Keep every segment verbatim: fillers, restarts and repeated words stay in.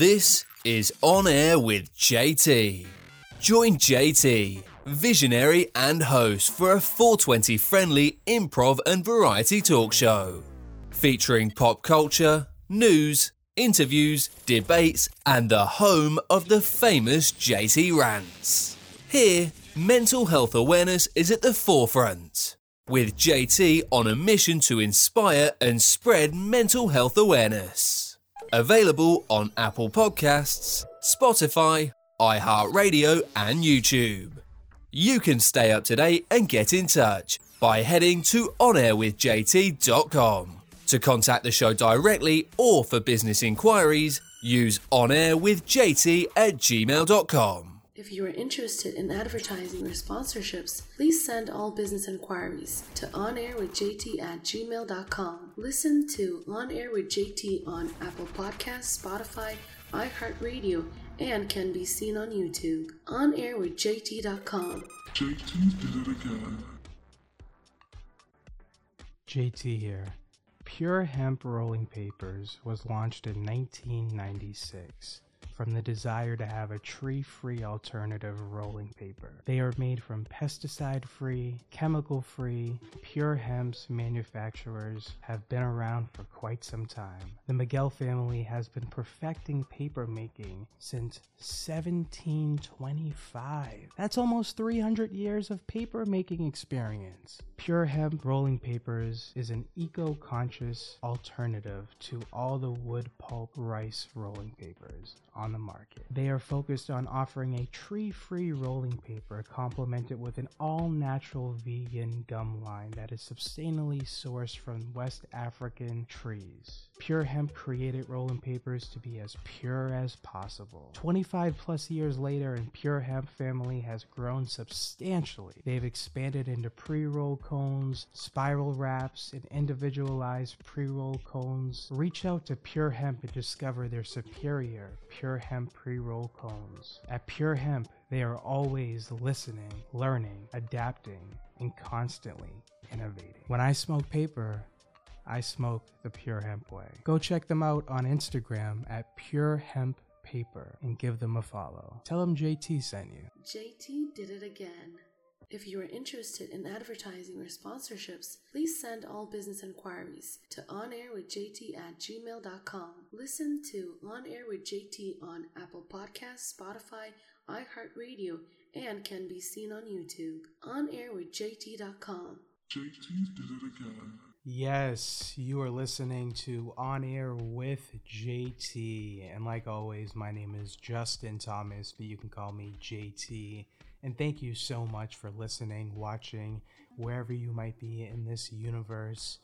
This is On Air with J T. Join J T, visionary and host, for a four twenty friendly improv and variety talk show featuring pop culture, news, interviews, debates, and the home of the famous J T Rants. Here, mental health awareness is at the forefront, with J T on a mission to inspire and spread mental health awareness. Available on Apple Podcasts, Spotify, iHeartRadio, and YouTube. You can stay up to date and get in touch by heading to on air with J T dot com. To contact the show directly or for business inquiries, use on air with J T at gmail dot com. If you are interested in advertising or sponsorships, please send all business inquiries to on air with J T at gmail dot com. Listen to On Air with J T on Apple Podcasts, Spotify, iHeartRadio, and can be seen on YouTube. on air with J T dot com. J T did it again. J T here. Pure Hemp Rolling Papers was launched in nineteen ninety-six from the desire to have a tree-free alternative rolling paper. They are made from pesticide-free, chemical-free. Pure Hemp's manufacturers have been around for quite some time. The Miguel family has been perfecting paper making since seventeen twenty-five. That's almost three hundred years of paper making experience. Pure Hemp Rolling Papers is an eco-conscious alternative to all the wood pulp rice rolling papers on the market. They are focused on offering a tree-free rolling paper complemented with an all-natural vegan gum line that is sustainably sourced from West African trees. Pure Hemp created rolling papers to be as pure as possible. twenty-five plus years later, and Pure Hemp family has grown substantially. They've expanded into pre-roll cones, spiral wraps, and individualized pre-roll cones. Reach out to Pure Hemp and discover their superior Pure Hemp pre-roll cones. At Pure Hemp, they are always listening, learning, adapting, and constantly innovating. When I smoke paper, I smoke the Pure Hemp way. Go check them out on Instagram at Pure Hemp Paper and give them a follow. Tell them J T sent you. J T did it again. If you are interested in advertising or sponsorships, please send all business inquiries to on air with J T at gmail dot com. Listen to On Air with J T on Apple Podcasts, Spotify, iHeartRadio, and can be seen on YouTube. on air with J T dot com. J T did it again. Yes, you are listening to On Air with J T. And like always, my name is Justin Thomas, but you can call me J T. And thank you so much for listening, watching, wherever you might be in this universe.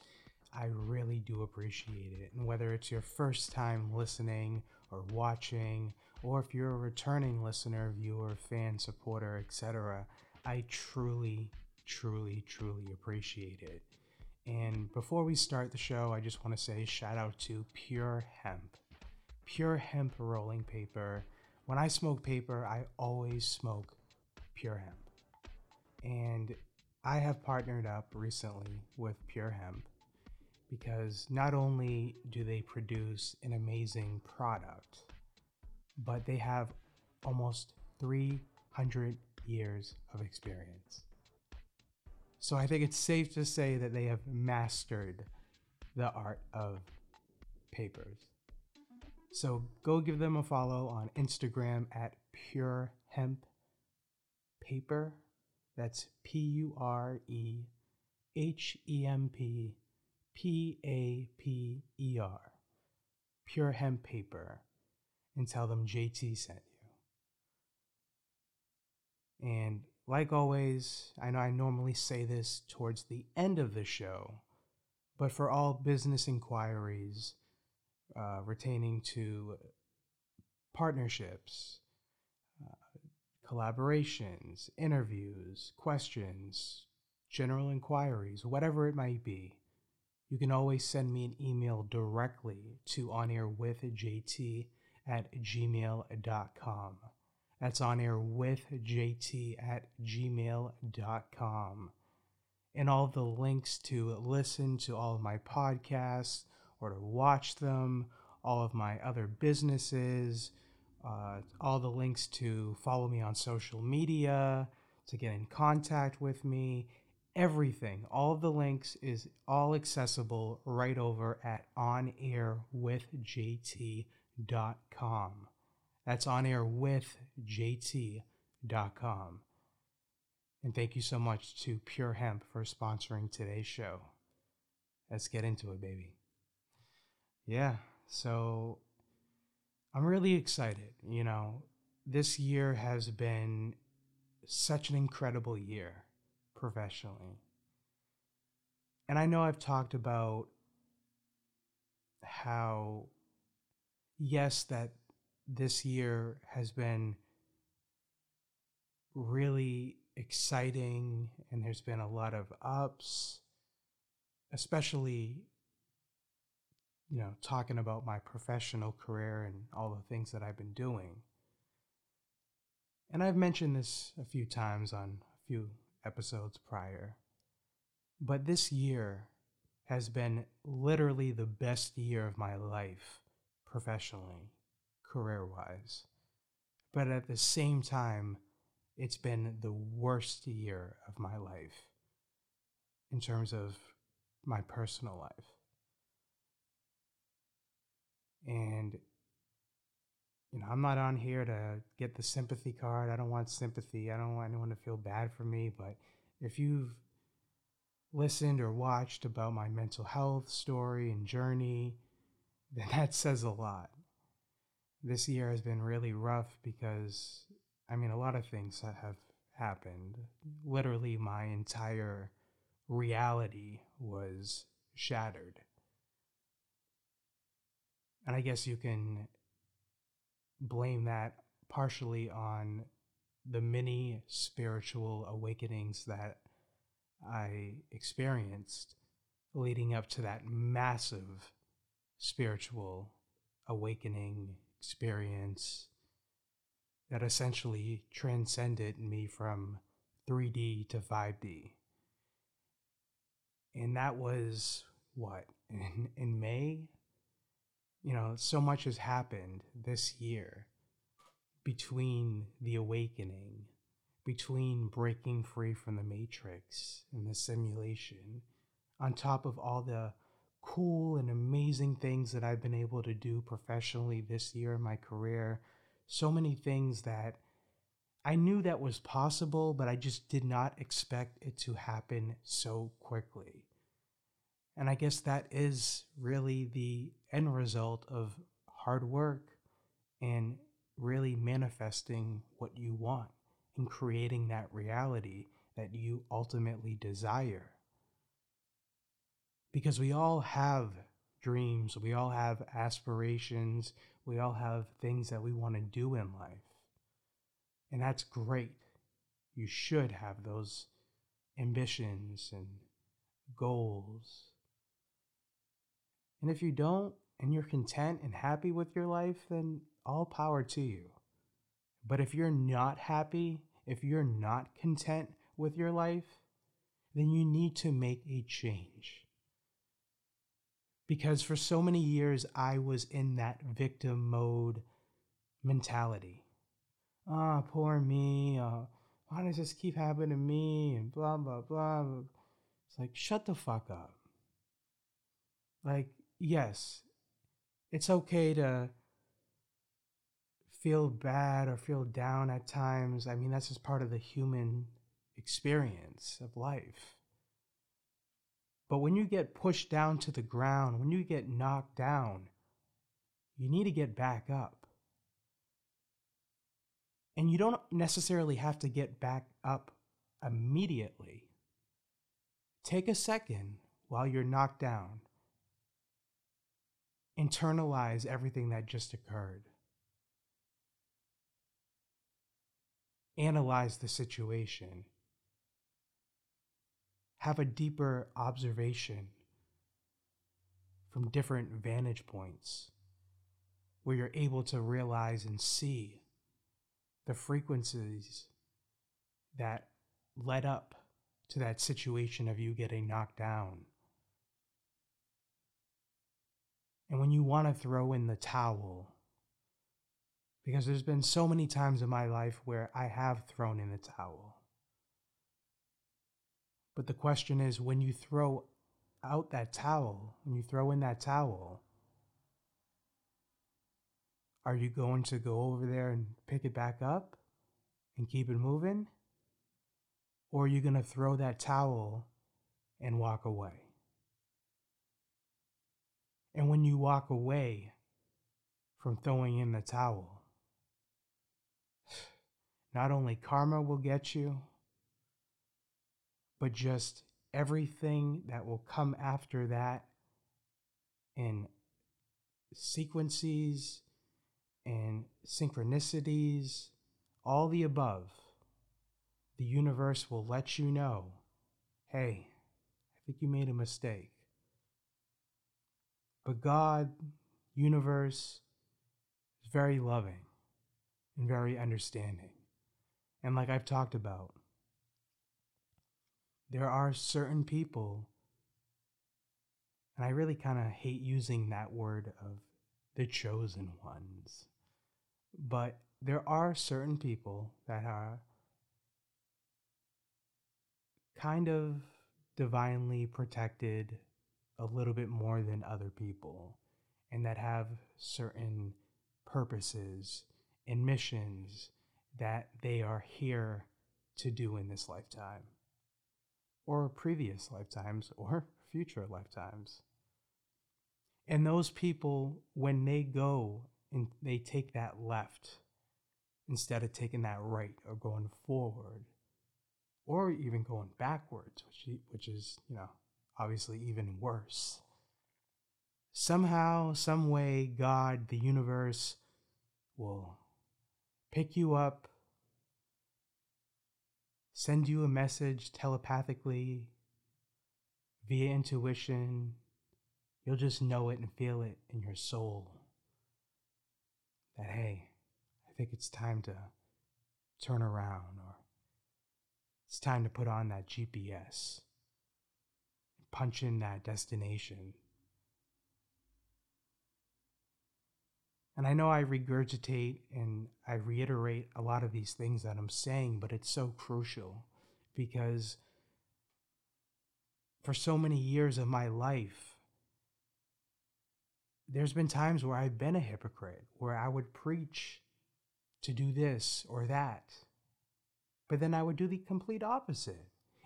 I really do appreciate it. And whether it's your first time listening or watching, or if you're a returning listener, viewer, fan, supporter, et cetera, I truly, truly, truly appreciate it. And before we start the show, I just want to say shout out to Pure Hemp. Pure Hemp Rolling Paper. When I smoke paper, I always smoke Pure Hemp. And I have partnered up recently with Pure Hemp because not only do they produce an amazing product, but they have almost three hundred years of experience. So I think it's safe to say that they have mastered the art of papers. So go give them a follow on Instagram at PureHempPaper. That's P U R E H E M P P A P E R. Pure Hemp Paper. And tell them J T sent you. And like always, I know I normally say this towards the end of the show, but for all business inquiries uh, pertaining to partnerships, uh, collaborations, interviews, questions, general inquiries, whatever it might be, you can always send me an email directly to on air with J T at gmail dot com. That's on air with J T at gmail dot com. And all the links to listen to all of my podcasts or to watch them, all of my other businesses, uh, all the links to follow me on social media, to get in contact with me, everything. All of the links is all accessible right over at on air with J T dot com. That's on air with J T dot com. And thank you so much to Pure Hemp for sponsoring today's show. Let's get into it, baby. Yeah, so I'm really excited. You know, this year has been such an incredible year professionally. And I know I've talked about how, yes, that this year has been really exciting, and there's been a lot of ups, especially, you know, talking about my professional career and all the things that I've been doing. And I've mentioned this a few times on a few episodes prior, but this year has been literally the best year of my life professionally, career-wise. But at the same time, it's been the worst year of my life in terms of my personal life. And, you know, I'm not on here to get the sympathy card. I don't want sympathy. I don't want anyone to feel bad for me. But if you've listened or watched about my mental health story and journey, then that says a lot. This year has been really rough because, I mean, a lot of things have happened. Literally, my entire reality was shattered. And I guess you can blame that partially on the many spiritual awakenings that I experienced leading up to that massive spiritual awakening experience that essentially transcended me from three D to five D. And that was, what, in, in May? You know, so much has happened this year between the awakening, between breaking free from the matrix and the simulation, on top of all the cool and amazing things that I've been able to do professionally this year in my career. So many things that I knew that was possible, but I just did not expect it to happen so quickly. And I guess that is really the end result of hard work and really manifesting what you want and creating that reality that you ultimately desire. Because we all have dreams, we all have aspirations, we all have things that we want to do in life. And that's great. You should have those ambitions and goals. And if you don't, and you're content and happy with your life, then all power to you. But if you're not happy, if you're not content with your life, then you need to make a change. Because for so many years, I was in that victim mode mentality. Ah, oh, poor me. Oh, why does this keep happening to me? And blah, blah, blah. It's like, shut the fuck up. Like, yes, it's okay to feel bad or feel down at times. I mean, that's just part of the human experience of life. But when you get pushed down to the ground, when you get knocked down, you need to get back up. And you don't necessarily have to get back up immediately. Take a second while you're knocked down. Internalize everything that just occurred. Analyze the situation. Have a deeper observation from different vantage points where you're able to realize and see the frequencies that led up to that situation of you getting knocked down. and when you want to throw in the towel. Because there's been so many times in my life where I have thrown in the towel. But the question is, when you throw out that towel, when you throw in that towel, are you going to go over there and pick it back up and keep it moving? Or are you going to throw that towel and walk away? And when you walk away from throwing in the towel, not only karma will get you, but just everything that will come after that in sequences and synchronicities, all the above. The universe will let you know, hey, I think you made a mistake. But God, universe, is very loving and very understanding. And like I've talked about, there are certain people, and I really kind of hate using that word of the chosen ones, but there are certain people that are kind of divinely protected a little bit more than other people, and that have certain purposes and missions that they are here to do in this lifetime, or previous lifetimes, or future lifetimes. And those people, when they go and they take that left, instead of taking that right or going forward, or even going backwards, which, which is, you know, obviously even worse. Somehow, some way, God, the universe, will pick you up, send you a message telepathically, via intuition. You'll just know it and feel it in your soul that, hey, I think it's time to turn around, or it's time to put on that G P S, punch in that destination. And I know I regurgitate and I reiterate a lot of these things that I'm saying, but it's so crucial because for so many years of my life, there's been times where I've been a hypocrite, where I would preach to do this or that, but then I would do the complete opposite.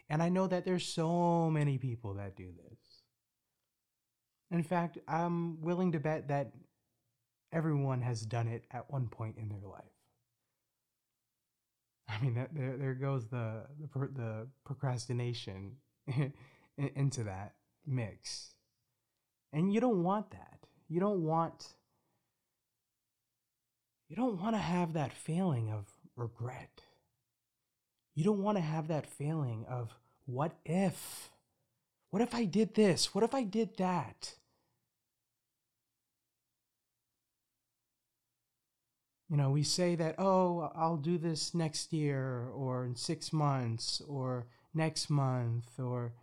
And I know that there's so many people that do this. In fact, I'm willing to bet that everyone has done it at one point in their life. I mean, that, there there goes the the, the procrastination into that mix. And you don't want that. You don't want you don't want to have that feeling of regret. You don't want to have that feeling of what if? What if I did this? What if I did that? You know, we say that, oh, I'll do this next year, or in six months, or next month, or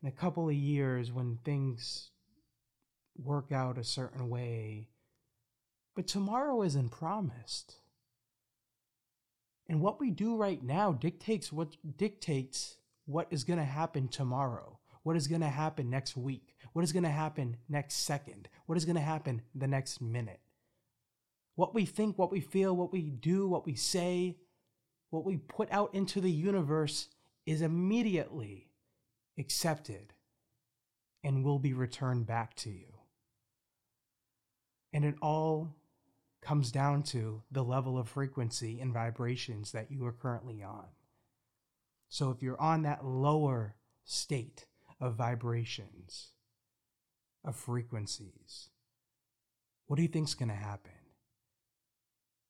in a couple of years when things work out a certain way. But tomorrow isn't promised. And what we do right now dictates what dictates what is going to happen tomorrow, what is going to happen next week, what is going to happen next second, what is going to happen the next minute. What we think, what we feel, what we do, what we say, what we put out into the universe is immediately accepted and will be returned back to you. And it all comes down to the level of frequency and vibrations that you are currently on. So if you're on that lower state of vibrations, of frequencies, what do you think's going to happen?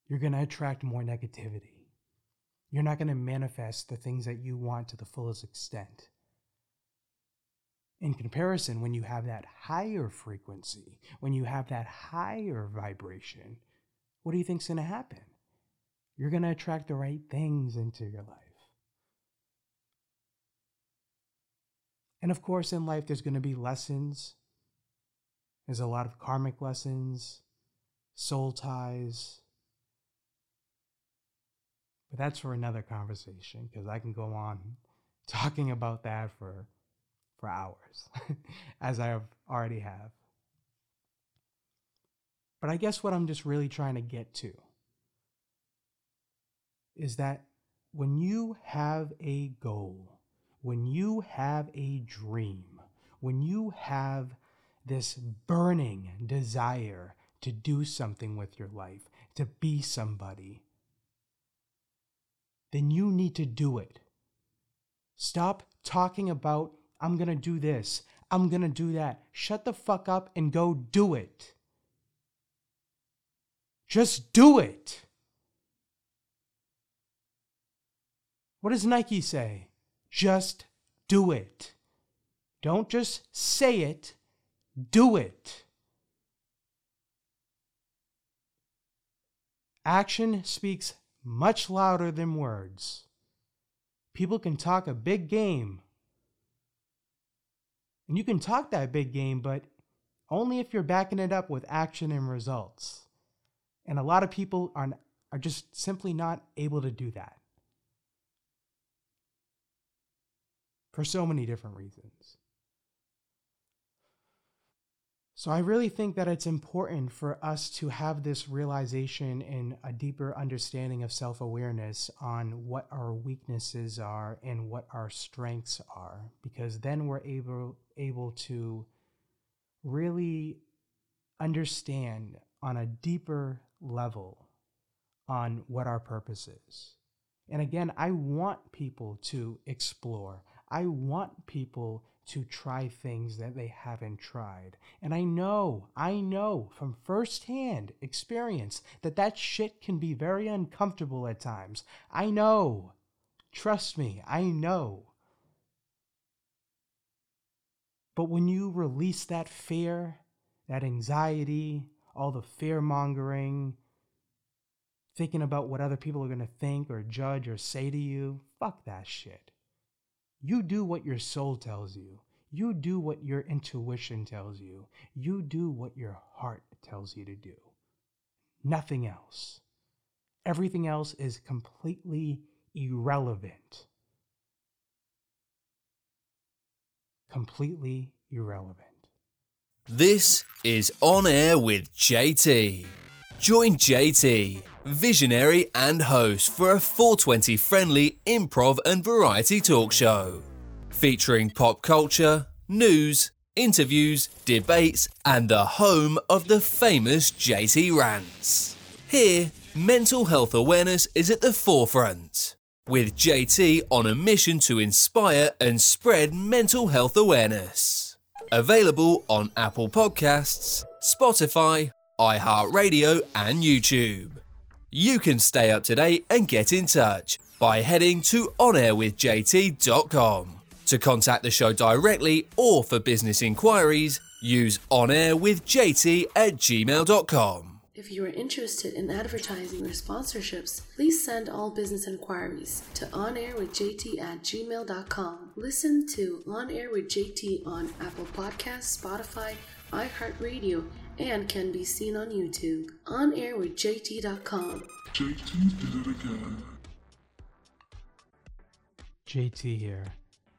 You're going to attract more negativity. You're not going to manifest the things that you want to the fullest extent. In comparison, when you have that higher frequency, when you have that higher vibration, what do you think's going to happen? You're going to attract the right things into your life. And of course, in life, there's going to be lessons There's a lot of karmic lessons, soul ties. But that's for another conversation, because I can go on talking about that for, for hours, as I have already have. But I guess what I'm just really trying to get to is that when you have a goal, when you have a dream, when you have this burning desire to do something with your life, to be somebody, then you need to do it. Stop talking about, I'm going to do this, I'm going to do that. Shut the fuck up and go do it. Just do it. What does Nike say? Just do it. Don't just say it, do it. Action speaks much louder than words. People can talk a big game. And you can talk that big game, but only if you're backing it up with action and results. And a lot of people are, are just simply not able to do that for so many different reasons. So I really think that it's important for us to have this realization and a deeper understanding of self-awareness on what our weaknesses are and what our strengths are, because then we're able, able to really understand on a deeper level on what our purpose is. And again, I want people to explore. I want people to try things that they haven't tried. And I know, I know from firsthand experience that that shit can be very uncomfortable at times. I know. Trust me, I know. But when you release that fear, that anxiety, all the fear-mongering, thinking about what other people are going to think or judge or say to you, fuck that shit. You do what your soul tells you. You do what your intuition tells you. You do what your heart tells you to do. Nothing else. Everything else is completely irrelevant. Completely irrelevant. This is On Air with J T. Join J T, visionary and host, for a four twenty friendly improv and variety talk show featuring pop culture, news, interviews, debates, and the home of the famous J T Rants. Here, mental health awareness is at the forefront, with J T on a mission to inspire and spread mental health awareness. Available on Apple Podcasts, Spotify, iHeartRadio, and YouTube. You can stay up to date and get in touch by heading to on air with J T dot com. To contact the show directly or for business inquiries, use on air with J T at gmail dot com. If you are interested in advertising or sponsorships, please send all business inquiries to on air with J T at gmail dot com. Listen to On Air with J T on Apple Podcasts, Spotify, iHeartRadio, and can be seen on YouTube. on air with J T dot com. J T did it again. J T here.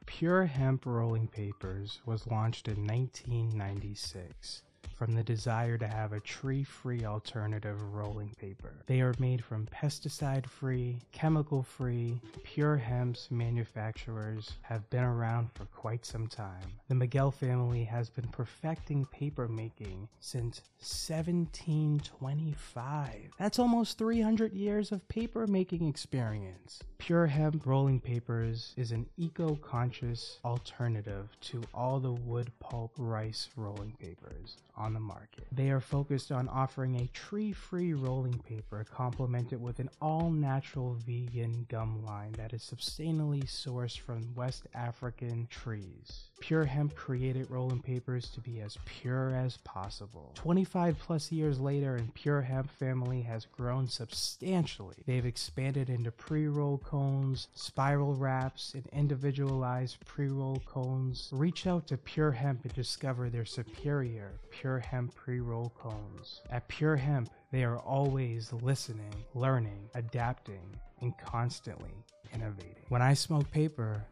Pure Hemp Rolling Papers was launched in nineteen ninety-six. From the desire to have a tree-free alternative rolling paper. They are made from pesticide-free, chemical-free. Pure Hemp's manufacturers have been around for quite some time. The Miguel family has been perfecting paper making since seventeen twenty-five. That's almost three hundred years of paper making experience. Pure Hemp Rolling Papers is an eco-conscious alternative to all the wood pulp rice rolling papers on the market. They are focused on offering a tree-free rolling paper complemented with an all-natural vegan gum line that is sustainably sourced from West African trees. Pure Hemp created rolling papers to be as pure as possible. twenty-five plus years later, and Pure Hemp family has grown substantially. They've expanded into pre-roll cones, spiral wraps, and individualized pre-roll cones. Reach out to Pure Hemp and discover their superior Pure Pure Hemp pre-roll cones. At Pure Hemp, they are always listening, learning, adapting, and constantly innovating. When I smoke paper,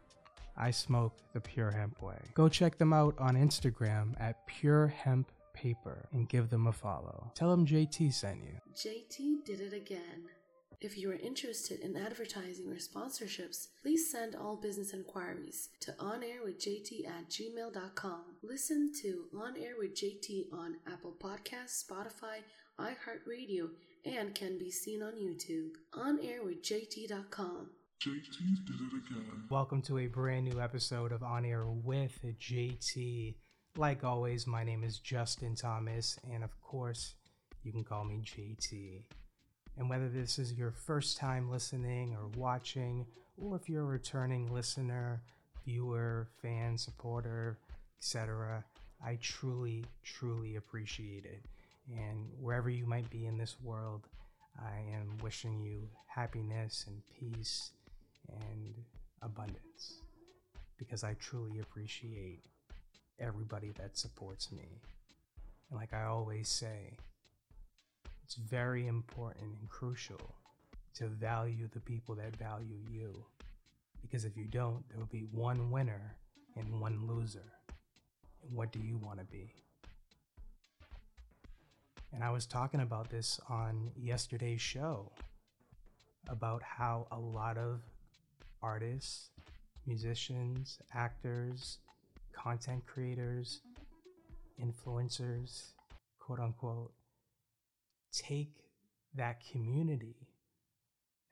I smoke the Pure Hemp way. Go check them out on Instagram at Pure Hemp Paper and give them a follow. Tell them J T sent you. J T did it again. If you are interested in advertising or sponsorships, please send all business inquiries to on air with J T at gmail dot com. Listen to On Air with J T on Apple Podcasts, Spotify, iHeartRadio, and can be seen on YouTube. on air with J T dot com. J T did it again. Welcome to a brand new episode of On Air with J T. Like always, my name is Justin Thomas, and of course, you can call me J T. And whether this is your first time listening or watching, or if you're a returning listener, viewer, fan, supporter, et cetera, I truly, truly appreciate it. And wherever you might be in this world, I am wishing you happiness and peace and abundance, because I truly appreciate everybody that supports me. And like I always say, it's very important and crucial to value the people that value you, because if you don't, there will be one winner and one loser. And what do you want to be? And I was talking about this on yesterday's show about how a lot of artists, musicians, actors, content creators, influencers, quote unquote, take that community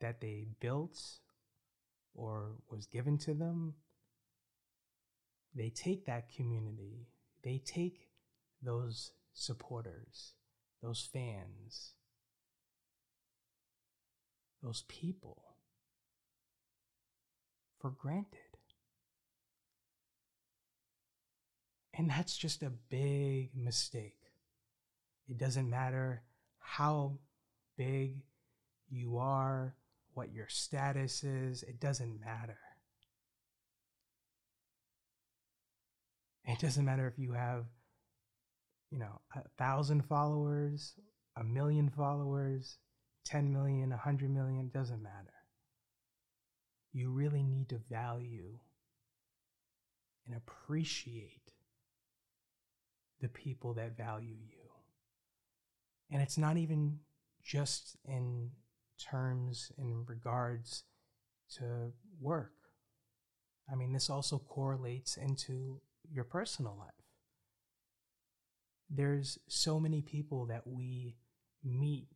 that they built or was given to them. They take that community, they take those supporters, those fans, those people for granted. And that's just a big mistake. It doesn't matter how big you are, what your status is, it doesn't matter. It doesn't matter if you have, you know, a thousand followers, a million followers, ten million, a hundred million, it doesn't matter. You really need to value and appreciate the people that value you. And it's not even just in terms, in regards to work. I mean, this also correlates into your personal life. There's so many people that we meet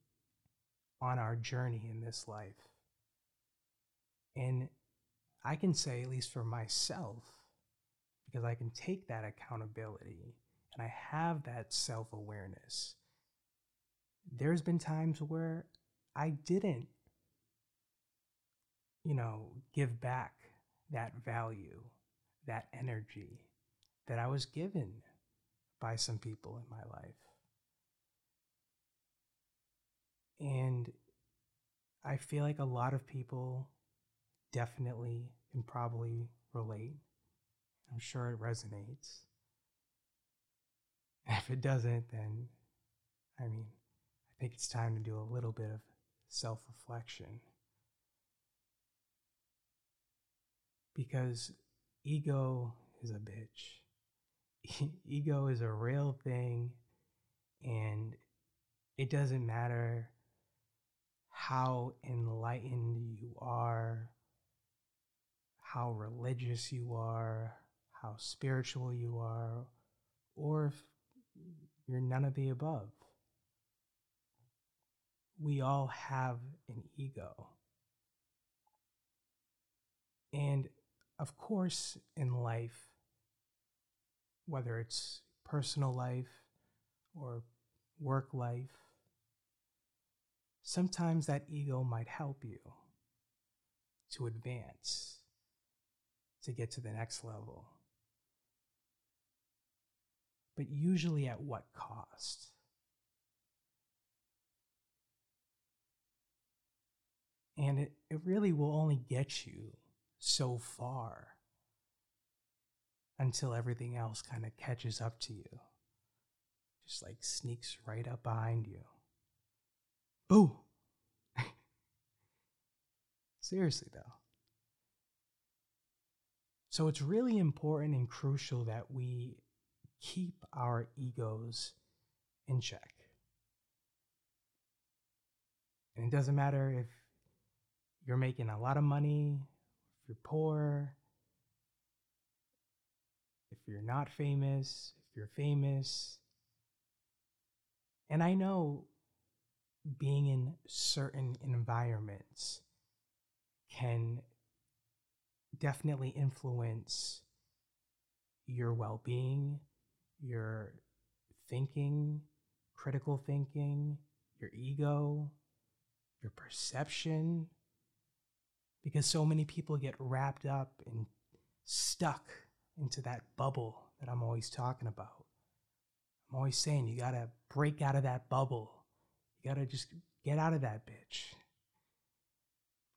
on our journey in this life. And I can say, at least for myself, because I can take that accountability and I have that self-awareness, there's been times where I didn't, you know, give back that value, that energy that I was given by some people in my life. And I feel like a lot of people definitely can probably relate. I'm sure it resonates. And if it doesn't, then, I mean, I think it's time to do a little bit of self-reflection, because ego is a bitch. Ego is a real thing, and it doesn't matter how enlightened you are, how religious you are, how spiritual you are, or if you're none of the above. We all have an ego. And of course, in life, whether it's personal life or work life, sometimes that ego might help you to advance, to get to the next level. But usually at what cost? And it, it really will only get you so far until everything else kind of catches up to you. just like sneaks right up behind you. Boo! Seriously though. So it's really important and crucial that we keep our egos in check. And it doesn't matter if you're making a lot of money, if you're poor, if you're not famous, if you're famous. And I know being in certain environments can definitely influence your well-being, your thinking, critical thinking, your ego, your perception, because so many people get wrapped up and stuck into that bubble that I'm always talking about. I'm always saying you gotta break out of that bubble. You gotta just get out of that bitch.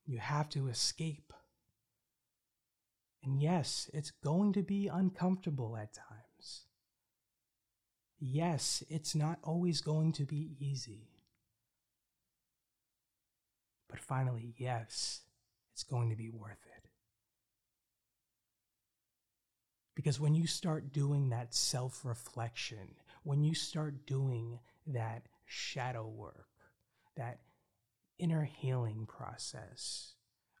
You have to escape. And yes, it's going to be uncomfortable at times. Yes, it's not always going to be easy. But finally, yes, it's going to be worth it. Because when you start doing that self-reflection, when you start doing that shadow work, that inner healing process,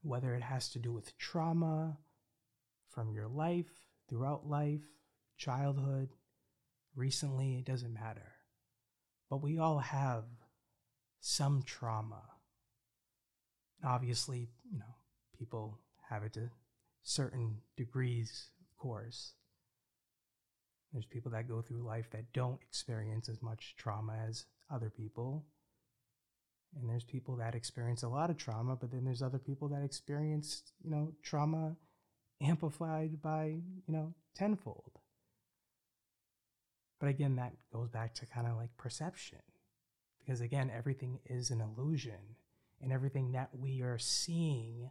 whether it has to do with trauma from your life, throughout life, childhood, recently, it doesn't matter. But we all have some trauma. Obviously, you know, people have it to certain degrees, of course. There's people that go through life that don't experience as much trauma as other people. And there's people that experience a lot of trauma, but then there's other people that experience, you know, trauma amplified by, you know, tenfold. But again, that goes back to kind of like perception. Because again, everything is an illusion. And everything that we are seeing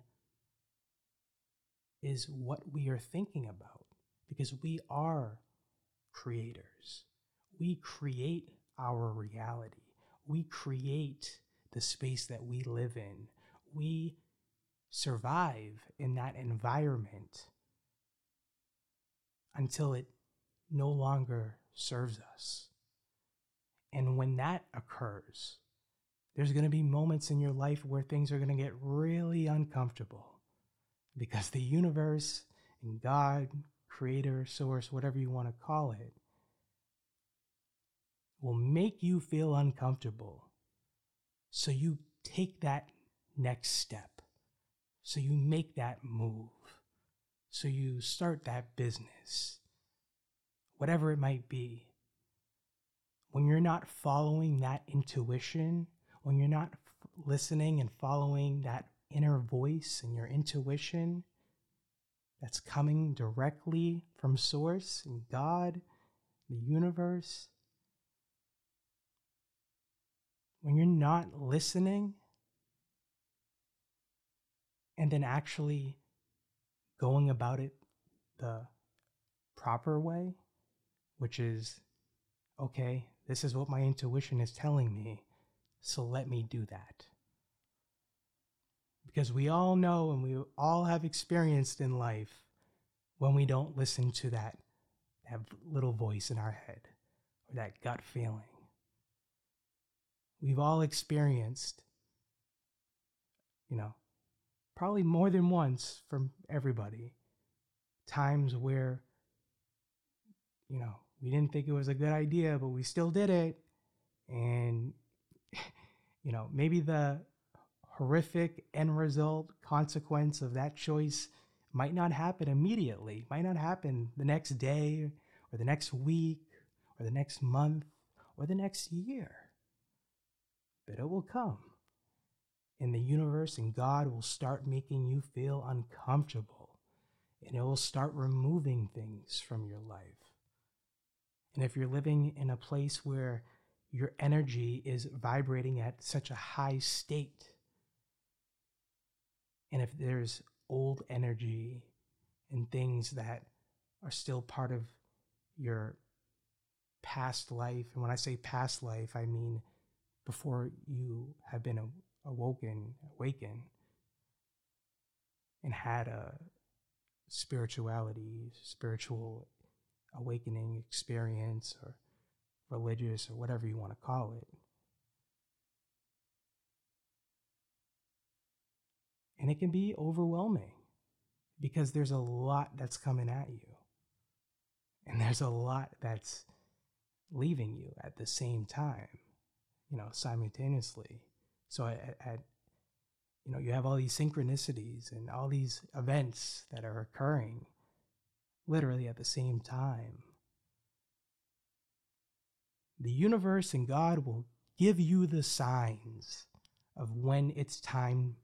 is what we are thinking about. Because we are creators. We create our reality. We create the space that we live in. We survive in that environment until it no longer serves us. And when that occurs, there's going to be moments in your life where things are going to get really uncomfortable because the universe and God, creator, source, whatever you want to call it, will make you feel uncomfortable. So you take that next step. So you make that move. So you start that business, whatever it might be. When you're not following that intuition, when you're not f- listening and following that inner voice and your intuition that's coming directly from source and God, the universe, when you're not listening and then actually going about it the proper way, which is, okay, this is what my intuition is telling me. So let me do that. Because we all know and we all have experienced in life when we don't listen to that, that little voice in our head or that gut feeling. We've all experienced, you know, probably more than once from everybody, times where, you know, we didn't think it was a good idea, but we still did it. And you know, maybe the horrific end result consequence of that choice might not happen immediately, might not happen the next day or the next week or the next month or the next year. But it will come. And the universe and God will start making you feel uncomfortable. And it will start removing things from your life. And if you're living in a place where your energy is vibrating at such a high state. And if there's old energy and things that are still part of your past life. And when I say past life, I mean before you have been awoken, awakened, and had a spirituality, spiritual awakening experience, or religious, or whatever you want to call it. And it can be overwhelming because there's a lot that's coming at you. And there's a lot that's leaving you at the same time, you know, simultaneously. So at, at you know, you have all these synchronicities and all these events that are occurring literally at the same time. The universe and God will give you the signs of when it's time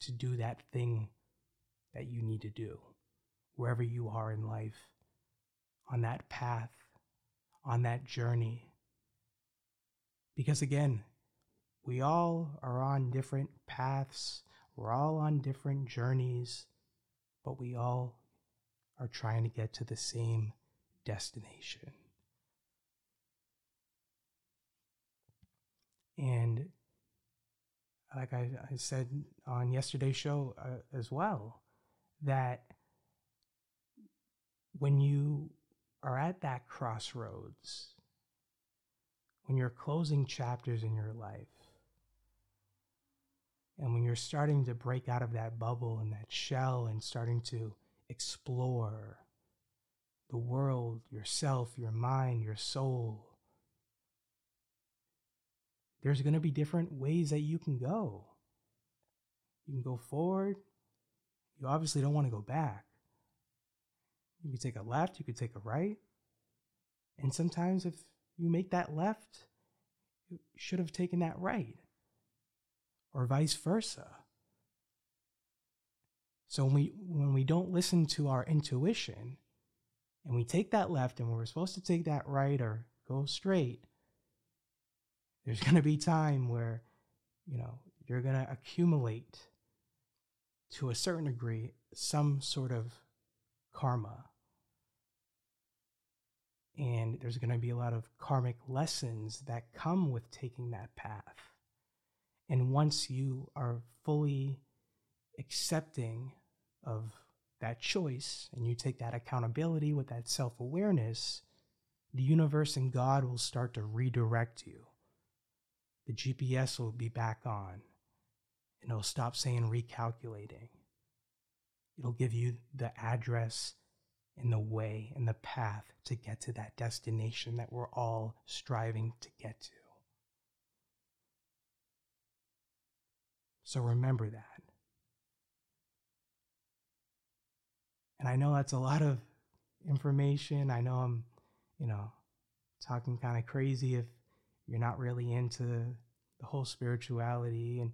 to do that thing that you need to do, wherever you are in life, on that path, on that journey. Because again, we all are on different paths, we're all on different journeys, but we all are trying to get to the same destination. And like I, I said on yesterday's show uh, as well, that when you are at that crossroads, when you're closing chapters in your life, and when you're starting to break out of that bubble and that shell and starting to explore the world, yourself, your mind, your soul, there's going to be different ways that you can go. You can go forward. You obviously don't want to go back. You can take a left, you can take a right. And sometimes if you make that left, you should have taken that right, or vice versa. So when we, when we don't listen to our intuition and we take that left and we're supposed to take that right or go straight, there's going to be time where, you know, you're going to accumulate to a certain degree some sort of karma. And there's going to be a lot of karmic lessons that come with taking that path. And once you are fully accepting of that choice and you take that accountability with that self-awareness, the universe and God will start to redirect you. The G P S will be back on and it'll stop saying recalculating. It'll give you the address and the way and the path to get to that destination that we're all striving to get to. So remember that. And I know that's a lot of information. I know I'm, you know, talking kind of crazy if you're not really into the whole spirituality. And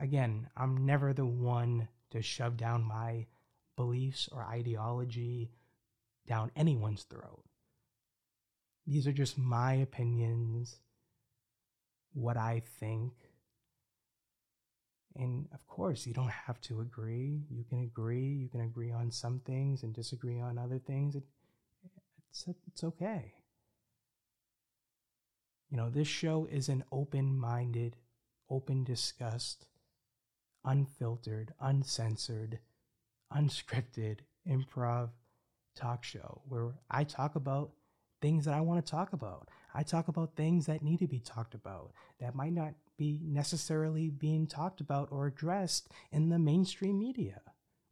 again, I'm never the one to shove down my beliefs or ideology down anyone's throat. These are just my opinions, what I think. And of course, you don't have to agree. You can agree. You can agree on some things and disagree on other things. It, it's, it's okay. You know, this show is an open-minded, open-discussed, unfiltered, uncensored, unscripted improv talk show where I talk about things that I want to talk about. I talk about things that need to be talked about that might not be necessarily being talked about or addressed in the mainstream media,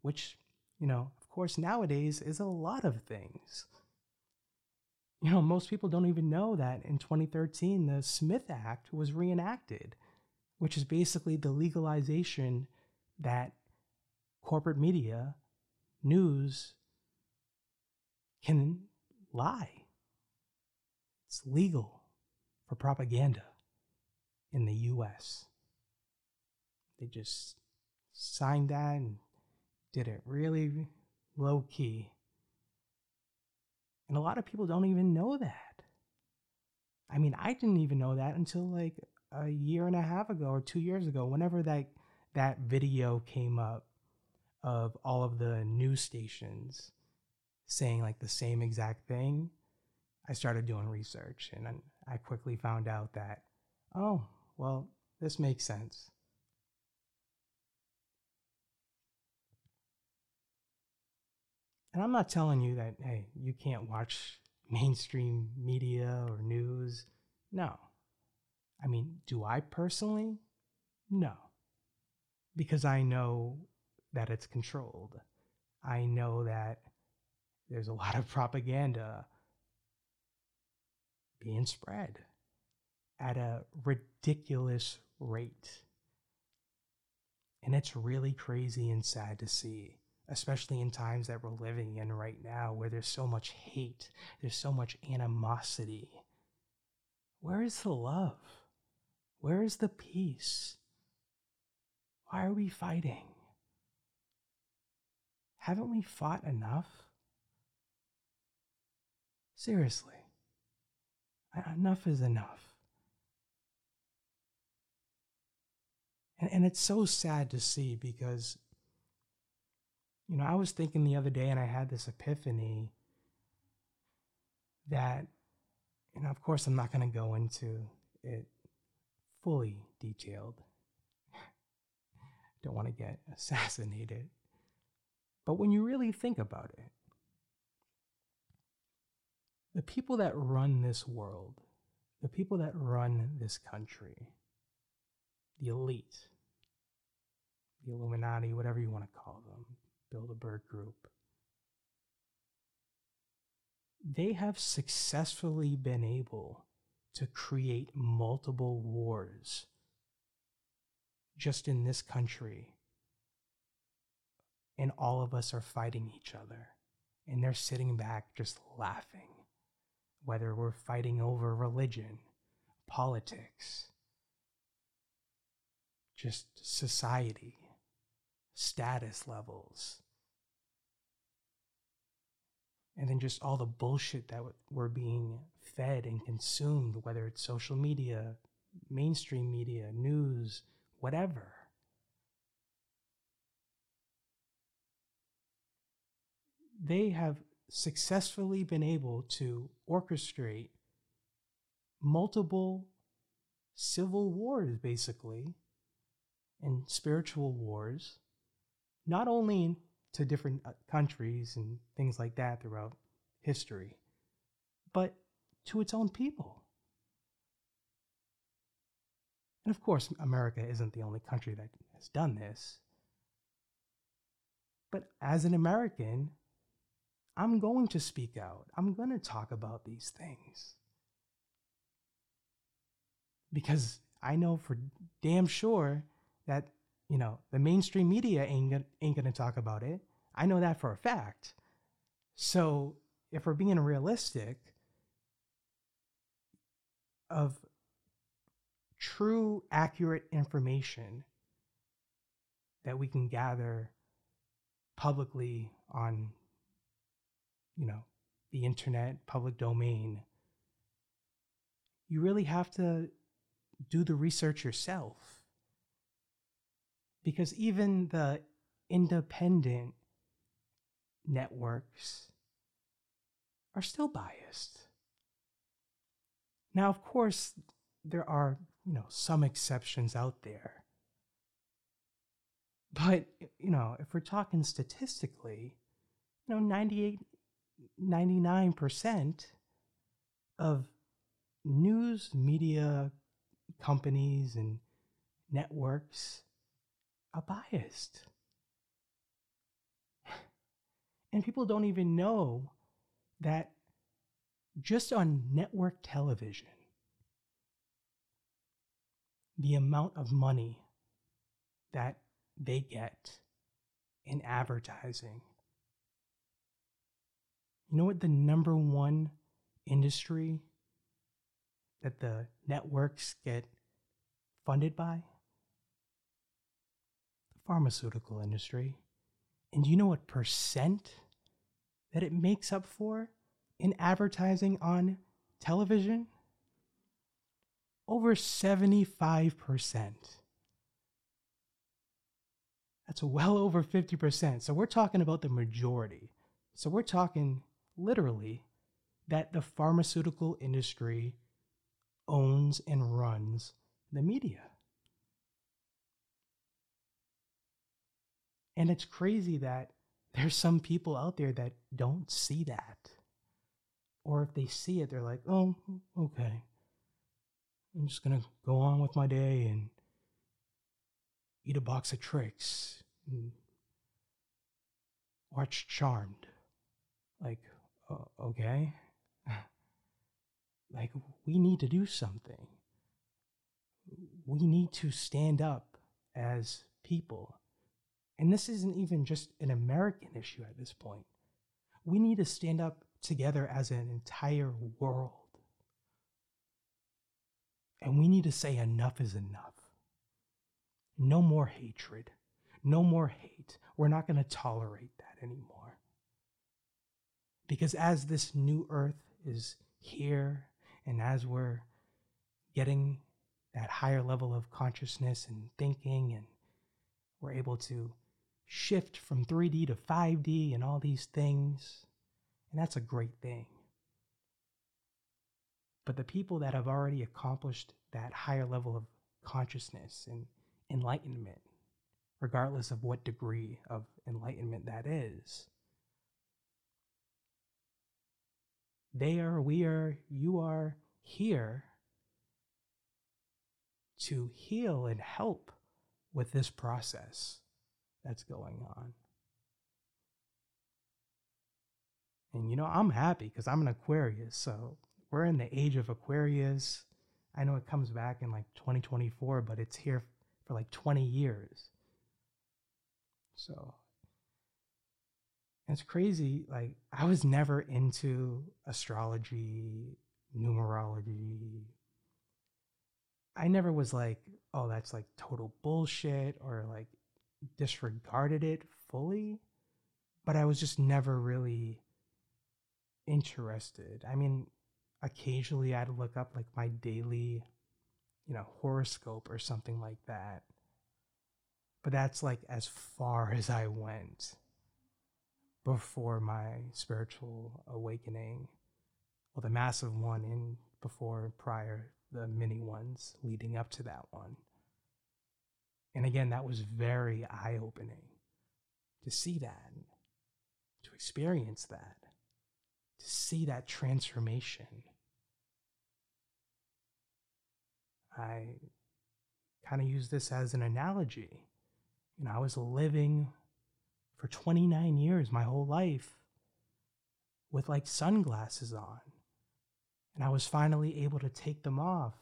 which, you know, of course, nowadays is a lot of things. You know, most people don't even know that in twenty thirteen, the Smith Act was reenacted, which is basically the legalization that corporate media, news, can lie. It's legal for propaganda in the U S. They just signed that and did it really low key. And a lot of people don't even know that. I mean, I didn't even know that until like a year and a half ago or two years ago, whenever that, that video came up of all of the news stations saying like the same exact thing. I started doing research, and I quickly found out that, oh, well, this makes sense. And I'm not telling you that, hey, you can't watch mainstream media or news. No. I mean, do I personally? No. Because I know that it's controlled. I know that there's a lot of propaganda being spread at a ridiculous rate. And it's really crazy and sad to see, especially in times that we're living in right now, where there's so much hate, there's so much animosity. Where is the love? Where is the peace? Why are we fighting? Haven't we fought enough? Seriously. Enough is enough. And, and it's so sad to see, because, you know, I was thinking the other day, and I had this epiphany that, and of course I'm not going to go into it fully detailed. Don't want to get assassinated. But when you really think about it, the people that run this world, the people that run this country, the elite, the Illuminati, whatever you want to call them, Bilderberg Group, they have successfully been able to create multiple wars just in this country. And all of us are fighting each other. And they're sitting back just laughing. Whether we're fighting over religion, politics, just society, status levels, and then just all the bullshit that we're being fed and consumed, whether it's social media, mainstream media, news, whatever. They have successfully been able to orchestrate multiple civil wars, basically, and spiritual wars, not only to different countries and things like that throughout history, but to its own people. And of course, America isn't the only country that has done this. But as an American, I'm going to speak out. I'm going to talk about these things. Because I know for damn sure that, you know, the mainstream media ain't gonna, ain't going to talk about it. I know that for a fact. So if we're being realistic, of true, accurate information that we can gather publicly on, you know, the internet, public domain, you really have to do the research yourself. Because even the independent networks are still biased. Now, of course, there are, you know, some exceptions out there. But, you know, if we're talking statistically, you know, ninety-eight ninety-nine percent of news media companies and networks are biased. And people don't even know that just on network television, the amount of money that they get in advertising. You know what the number one industry that the networks get funded by? The pharmaceutical industry. And do you know what percent that it makes up for in advertising on television? Over seventy-five percent. That's well over fifty percent. So we're talking about the majority. So we're talking literally that the pharmaceutical industry owns and runs the media. And it's crazy that there's some people out there that don't see that. Or if they see it, they're like, oh, okay. I'm just going to go on with my day and eat a box of tricks and watch Charmed. Like, uh, okay. Like, we need to do something. We need to stand up as people. And this isn't even just an American issue at this point. We need to stand up together as an entire world. And we need to say enough is enough. No more hatred. No more hate. We're not going to tolerate that anymore. Because as this new earth is here, and as we're getting that higher level of consciousness and thinking, and we're able to shift from three D to five D and all these things, and that's a great thing. But the people that have already accomplished that higher level of consciousness and enlightenment, regardless of what degree of enlightenment that is, they are, we are, you are here to heal and help with this process that's going on. And, you know, I'm happy because I'm an Aquarius, so we're in the age of Aquarius. I know it comes back in like twenty twenty-four, but it's here for like twenty years. So it's crazy. Like, I was never into astrology, numerology. I never was like, oh, that's like total bullshit, or like disregarded it fully. But I was just never really interested. I mean, occasionally I'd look up like my daily, you know, horoscope or something like that. But that's like as far as I went before my spiritual awakening, well, the massive one, and before, prior, the mini ones leading up to that one. And again, that was very eye-opening to see that, to experience that, to see that transformation. I kind of use this as an analogy. You know, I was living for twenty-nine years, my whole life, with like sunglasses on. And I was finally able to take them off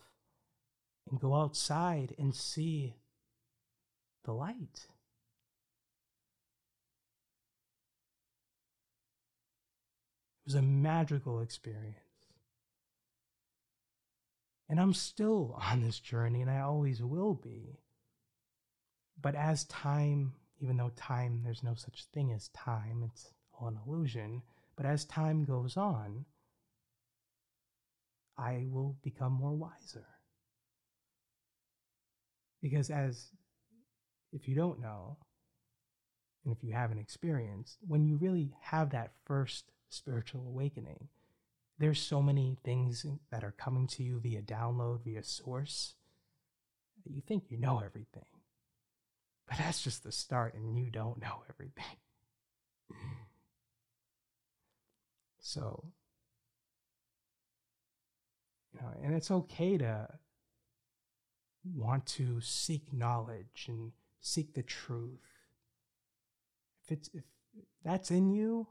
and go outside and see the light. It was a magical experience. And I'm still on this journey, and I always will be. But as time, even though time, there's no such thing as time, it's all an illusion, but as time goes on, I will become more wiser. Because as, if you don't know, and if you haven't experienced, when you really have that first spiritual awakening, there's so many things that are coming to you via download, via source, that you think you know everything. But that's just the start, and you don't know everything. So, you know, and it's okay to want to seek knowledge and seek the truth. If it's if that's in you,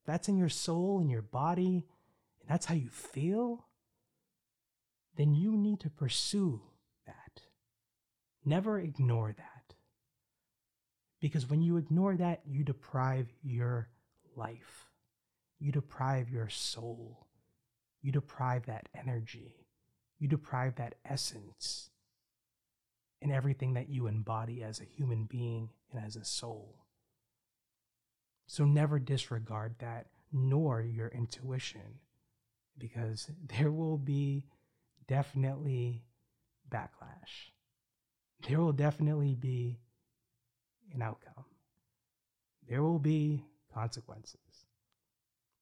if that's in your soul and your body, and that's how you feel, then you need to pursue that. Never ignore that. Because when you ignore that, you deprive your life. You deprive your soul. You deprive that energy. You deprive that essence and everything that you embody as a human being and as a soul. So never disregard that, nor your intuition, because there will be definitely backlash. There will definitely be an outcome. There will be consequences.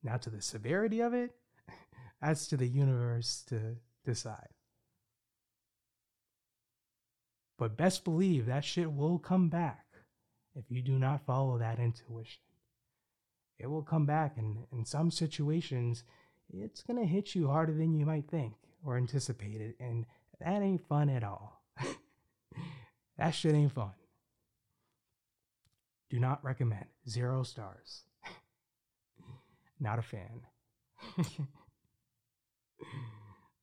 Now, to the severity of it, That's to the universe to decide. But best believe that shit will come back if you do not follow that intuition. It will come back, and in some situations, it's going to hit you harder than you might think or anticipate it, and that ain't fun at all. That shit ain't fun. Do not recommend. Zero stars. Not a fan.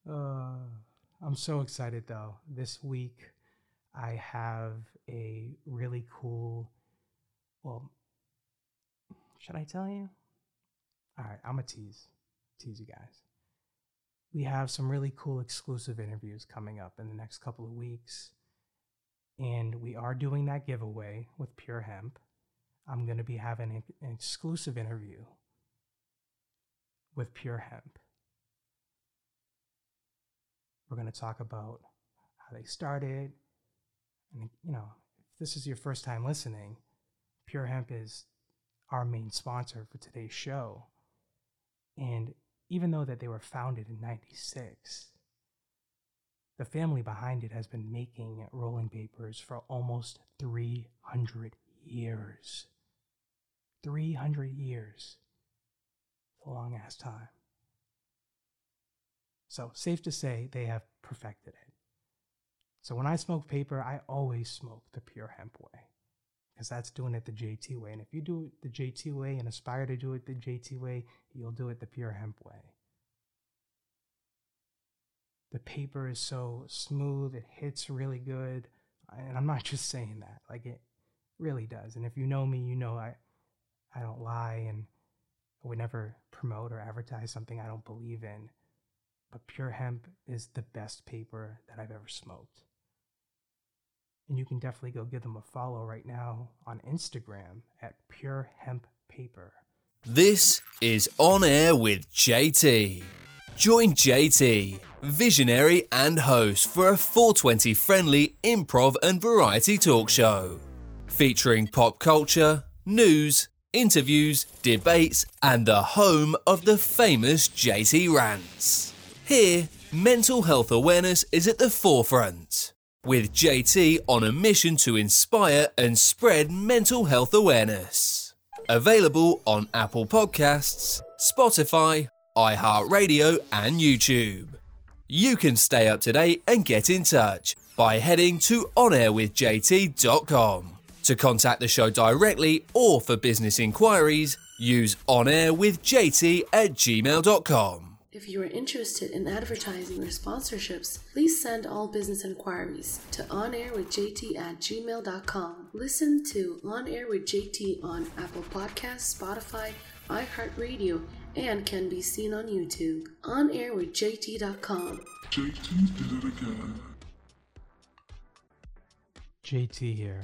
uh, I'm so excited, though. This week, I have a really cool, well, should I tell you? All right, I'm going to tease, tease you guys. We have some really cool exclusive interviews coming up in the next couple of weeks. And we are doing that giveaway with Pure Hemp. I'm going to be having an exclusive interview with Pure Hemp. We're going to talk about how they started. And, you know, if this is your first time listening, Pure Hemp is our main sponsor for today's show. And even though that they were founded in ninety-six, the family behind it has been making rolling papers for almost three hundred years. three hundred years. It's a long-ass time. So, safe to say, they have perfected it. So when I smoke paper, I always smoke the Pure Hemp way, because that's doing it the J T way. And if you do it the J T way and aspire to do it the J T way, you'll do it the Pure Hemp way. The paper is so smooth, it hits really good. And I'm not just saying that, like it really does. And if you know me, you know I, I don't lie, and I would never promote or advertise something I don't believe in. But Pure Hemp is the best paper that I've ever smoked. And you can definitely go give them a follow right now on Instagram at PureHempPaper. This is On Air with J T. Join J T, visionary and host, for a four twenty friendly improv and variety talk show featuring pop culture, news, interviews, debates, and the home of the famous J T rants. Here, mental health awareness is at the forefront, with J T on a mission to inspire and spread mental health awareness. Available on Apple Podcasts, Spotify, iHeartRadio, and YouTube. You can stay up to date and get in touch by heading to on air with J T dot com. To contact the show directly or for business inquiries, use on air with J T at gmail dot com. If you are interested in advertising or sponsorships, please send all business inquiries to on air with J T at gmail dot com. Listen to On Air with J T on Apple Podcasts, Spotify, iHeartRadio, and can be seen on YouTube. on air with J T dot com. J T did it again. J T here.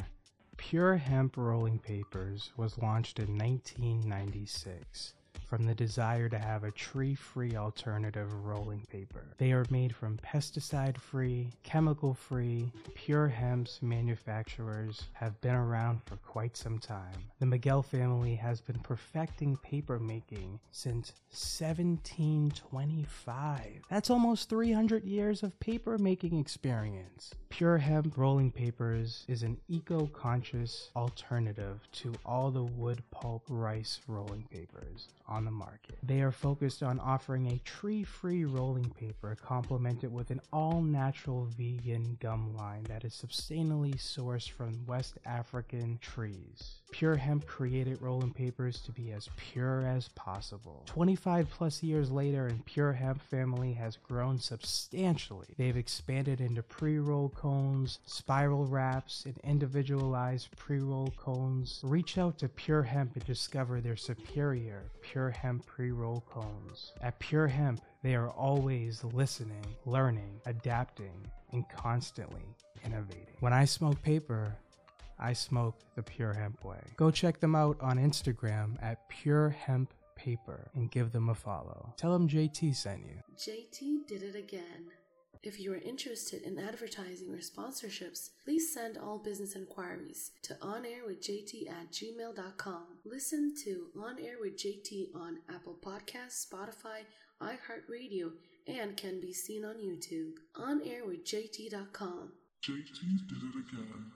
Pure Hemp Rolling Papers was launched in nineteen ninety-six from the desire to have a tree-free alternative rolling paper. They are made from pesticide-free, chemical-free. Pure Hemp's manufacturers have been around for quite some time. The Miguel family has been perfecting paper making since seventeen twenty-five. That's almost three hundred years of paper making experience. Pure Hemp Rolling Papers is an eco-conscious alternative to all the wood pulp rice rolling papers on the market. They are focused on offering a tree-free rolling paper complemented with an all-natural vegan gum line that is sustainably sourced from West African trees. Pure Hemp created rolling papers to be as pure as possible. twenty-five plus years later, and Pure Hemp family has grown substantially. They've expanded into pre-roll cones, spiral wraps, and individualized pre-roll cones. Reach out to Pure Hemp and discover their superior Pure Hemp pre-roll cones. At Pure Hemp, they are always listening, learning, adapting, and constantly innovating. When I smoke paper, I smoke the Pure Hemp way. Go check them out on Instagram at PureHempPaper and give them a follow. Tell them J T sent you. J T did it again. If you are interested in advertising or sponsorships, please send all business inquiries to on air with J T at gmail dot com. Listen to On Air with J T on Apple Podcasts, Spotify, iHeartRadio, and can be seen on YouTube. on air with J T dot com. J T did it again.